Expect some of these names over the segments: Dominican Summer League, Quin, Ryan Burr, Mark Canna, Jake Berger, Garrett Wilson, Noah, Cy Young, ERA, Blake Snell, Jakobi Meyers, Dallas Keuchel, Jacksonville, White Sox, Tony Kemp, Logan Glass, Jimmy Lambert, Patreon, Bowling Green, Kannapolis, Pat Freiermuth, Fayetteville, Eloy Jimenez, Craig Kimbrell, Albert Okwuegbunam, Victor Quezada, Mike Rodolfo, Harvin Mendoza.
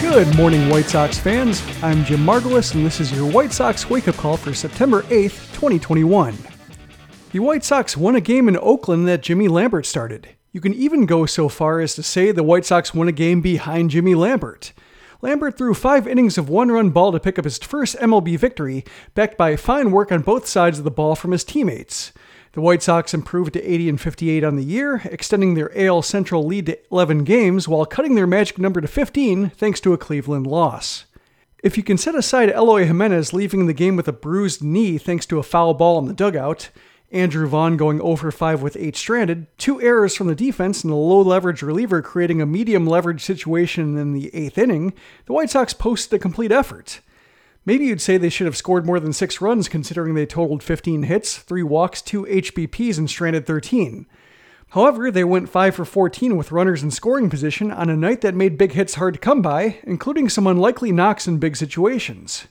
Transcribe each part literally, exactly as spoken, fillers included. Good morning, White Sox fans. I'm Jim Margulis, and this is your White Sox wake-up call for September eighth, twenty twenty-one. The White Sox won a game in Oakland that Jimmy Lambert started. You can even go so far as to say the White Sox won a game behind Jimmy Lambert. Lambert threw five innings of one-run ball to pick up his first M L B victory, backed by fine work on both sides of the ball from his teammates. The White Sox improved to eighty and fifty-eight on the year, extending their A L Central lead to eleven games while cutting their magic number to fifteen thanks to a Cleveland loss. If you can set aside Eloy Jimenez leaving the game with a bruised knee thanks to a foul ball in the dugout, Andrew Vaughn going oh for five with eight stranded, two errors from the defense and a low-leverage reliever creating a medium-leverage situation in the eighth inning, the White Sox posted a complete effort. Maybe you'd say they should have scored more than six runs considering they totaled fifteen hits, three walks, two H B Ps, and stranded thirteen. However, they went five for fourteen with runners in scoring position on a night that made big hits hard to come by, including some unlikely knocks in big situations.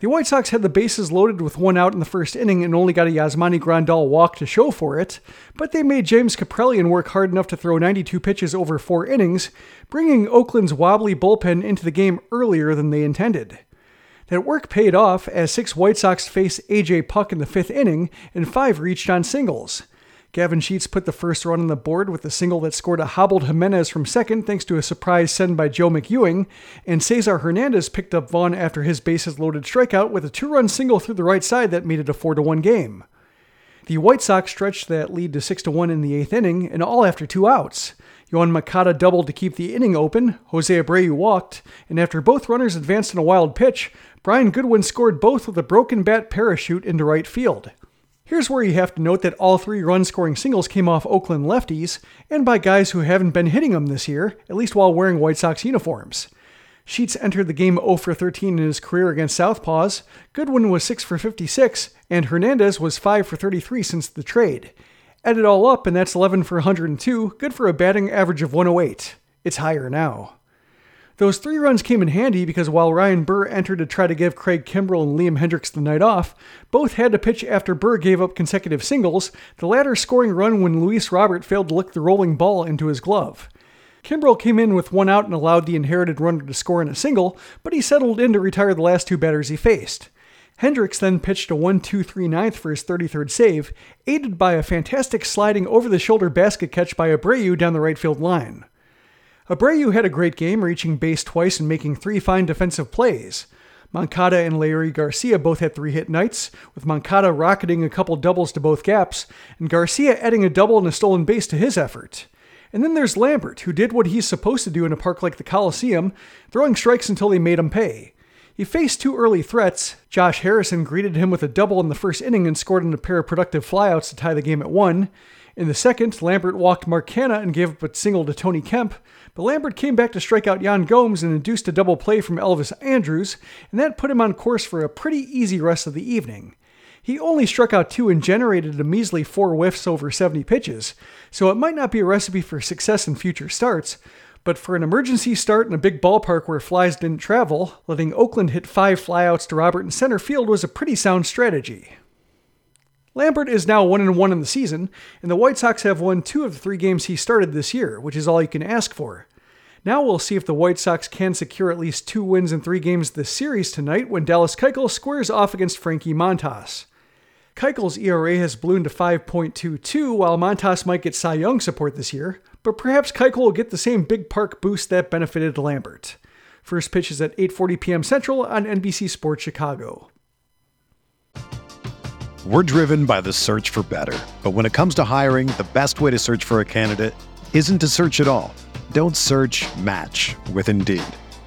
The White Sox had the bases loaded with one out in the first inning and only got a Yasmani Grandal walk to show for it, but they made James Caprellian work hard enough to throw ninety-two pitches over four innings, bringing Oakland's wobbly bullpen into the game earlier than they intended. That work paid off as six White Sox faced A J. Puck in the fifth inning, and five reached on singles. Gavin Sheets put the first run on the board with a single that scored a hobbled Jimenez from second thanks to a surprise send by Joe McEwing, and Cesar Hernandez picked up Vaughn after his bases-loaded strikeout with a two-run single through the right side that made it a four to one game. The White Sox stretched that lead to six to one in the eighth inning, and all after two outs. Yoan Moncada doubled to keep the inning open, Jose Abreu walked, and after both runners advanced in a wild pitch, Brian Goodwin scored both with a broken bat parachute into right field. Here's where you have to note that all three run-scoring singles came off Oakland lefties, and by guys who haven't been hitting them this year, at least while wearing White Sox uniforms. Sheets entered the game oh for thirteen in his career against Southpaws, Goodwin was six for fifty-six, and Hernandez was five for thirty-three since the trade. Add it all up, and that's eleven for one oh two, good for a batting average of one oh eight. It's higher now. Those three runs came in handy because while Ryan Burr entered to try to give Craig Kimbrell and Liam Hendricks the night off, both had to pitch after Burr gave up consecutive singles, the latter scoring run when Luis Robert failed to lick the rolling ball into his glove. Kimbrell came in with one out and allowed the inherited runner to score in a single, but he settled in to retire the last two batters he faced. Hendricks then pitched a one two three ninth for his thirty-third save, aided by a fantastic sliding over-the-shoulder basket catch by Abreu down the right field line. Abreu had a great game, reaching base twice and making three fine defensive plays. Moncada and Larry Garcia both had three-hit nights, with Moncada rocketing a couple doubles to both gaps, and Garcia adding a double and a stolen base to his effort. And then there's Lambert, who did what he's supposed to do in a park like the Coliseum, throwing strikes until they made him pay. He faced two early threats. Josh Harrison greeted him with a double in the first inning and scored in a pair of productive flyouts to tie the game at one. In the second, Lambert walked Mark Canna and gave up a single to Tony Kemp, but Lambert came back to strike out Yan Gomes and induced a double play from Elvis Andrews, and that put him on course for a pretty easy rest of the evening. He only struck out two and generated a measly four whiffs over seventy pitches, so it might not be a recipe for success in future starts, but for an emergency start in a big ballpark where flies didn't travel, letting Oakland hit five flyouts to Robert in center field was a pretty sound strategy. Lambert is now one and one in the season, and the White Sox have won two of the three games he started this year, which is all you can ask for. Now we'll see if the White Sox can secure at least two wins in three games this series tonight when Dallas Keuchel squares off against Frankie Montas. Keuchel's E R A has ballooned to five point two two, while Montas might get Cy Young support this year, but perhaps Keuchel will get the same big park boost that benefited Lambert. First pitch is at eight forty p.m. Central on N B C Sports Chicago. We're driven by the search for better, but when it comes to hiring, the best way to search for a candidate isn't to search at all. Don't search, match with Indeed.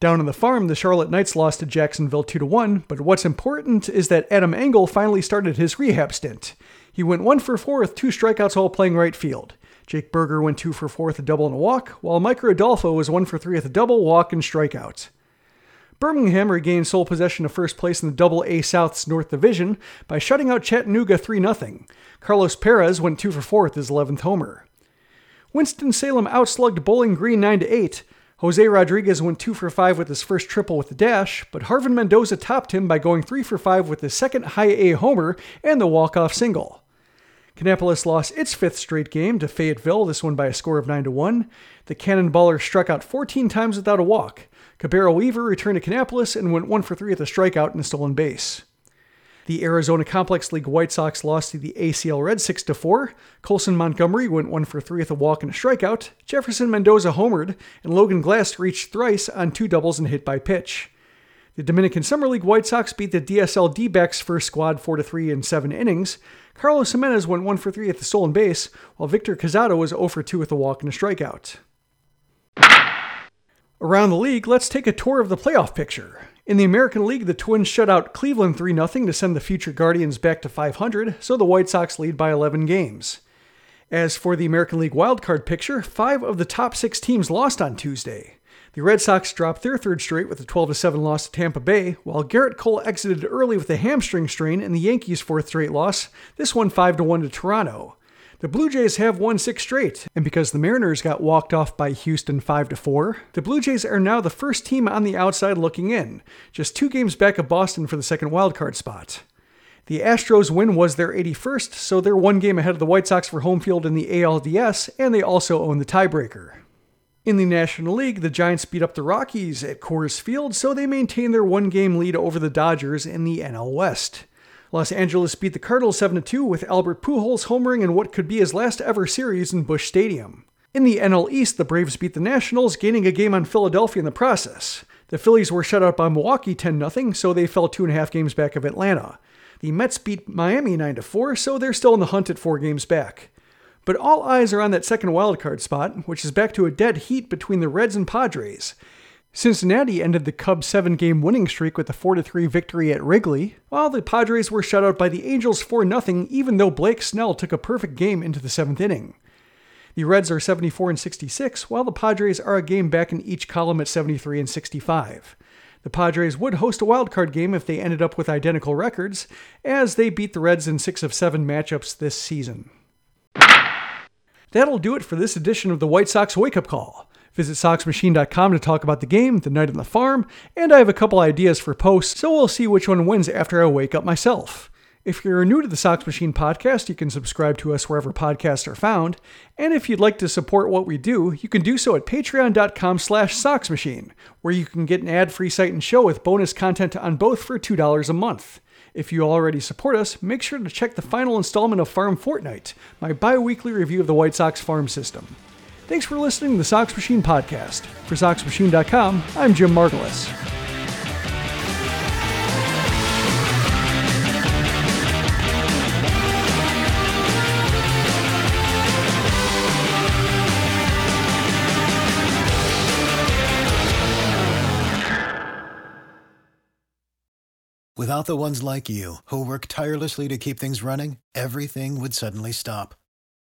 Down on the farm, the Charlotte Knights lost to Jacksonville two to one, but what's important is that Adam Engel finally started his rehab stint. He went one for four with two strikeouts while playing right field. Jake Berger went two for four with a double and a walk, while Mike Rodolfo was one for three with a double, walk, and strikeout. Birmingham regained sole possession of first place in the double A South's North Division by shutting out Chattanooga three nothing. Carlos Perez went two for four with his eleventh homer. Winston-Salem outslugged Bowling Green nine to eight. Jose Rodriguez went two for five with his first triple with the dash, but Harvin Mendoza topped him by going three for five with his second high-A homer and the walk-off single. Kannapolis lost its fifth straight game to Fayetteville, this one by a score of nine to one. The Cannonballer struck out fourteen times without a walk. Cabrera Weaver returned to Kannapolis and went one for three with a strikeout and a stolen base. The Arizona Complex League White Sox lost to the A C L Reds six to four. Colson Montgomery went one for three with a walk and a strikeout. Jefferson Mendoza homered, and Logan Glass reached thrice on two doubles and hit by pitch. The Dominican Summer League White Sox beat the D S L D-backs first squad four to three in seven innings. Carlos Jimenez went one for three at the stolen base, while Victor Quezada was zero for two with a walk and a strikeout. Around the league, let's take a tour of the playoff picture. In the American League, the Twins shut out Cleveland three nothing to send the future Guardians back to five hundred, so the White Sox lead by eleven games. As for the American League wildcard picture, five of the top six teams lost on Tuesday. The Red Sox dropped their third straight with a twelve to seven loss to Tampa Bay, while Garrett Cole exited early with a hamstring strain in the Yankees' fourth straight loss, this one five to one to Toronto. The Blue Jays have won six straight, and because the Mariners got walked off by Houston five to four, the Blue Jays are now the first team on the outside looking in, just two games back of Boston for the second wildcard spot. The Astros' win was their eighty-first, so they're one game ahead of the White Sox for home field in the A L D S, and they also own the tiebreaker. In the National League, the Giants beat up the Rockies at Coors Field, so they maintain their one-game lead over the Dodgers in the N L West. Los Angeles beat the Cardinals seven to two with Albert Pujols homering in what could be his last ever series in Busch Stadium. In the N L East, the Braves beat the Nationals, gaining a game on Philadelphia in the process. The Phillies were shut out by Milwaukee ten nothing, so they fell two and a half games back of Atlanta. The Mets beat Miami nine to four, so they're still in the hunt at four games back. But all eyes are on that second wildcard spot, which is back to a dead heat between the Reds and Padres. Cincinnati ended the Cubs' seven-game winning streak with a four to three victory at Wrigley, while the Padres were shut out by the Angels four nothing, even though Blake Snell took a perfect game into the seventh inning. The Reds are seventy-four and sixty-six, while the Padres are a game back in each column at seventy-three and sixty-five. The Padres would host a wildcard game if they ended up with identical records, as they beat the Reds in six of seven matchups this season. That'll do it for this edition of the White Sox Wake Up Call. Visit Sox Machine dot com to talk about the game, the night on the farm, and I have a couple ideas for posts, so we'll see which one wins after I wake up myself. If you're new to the Sox Machine podcast, you can subscribe to us wherever podcasts are found, and if you'd like to support what we do, you can do so at patreon.com slash soxmachine, where you can get an ad-free site and show with bonus content on both for two dollars a month. If you already support us, make sure to check the final installment of Farm Fortnight, my bi-weekly review of the White Sox farm system. Thanks for listening to the Sox Machine Podcast. For Sox Machine dot com, I'm Jim Margulis. Without the ones like you, who work tirelessly to keep things running, everything would suddenly stop.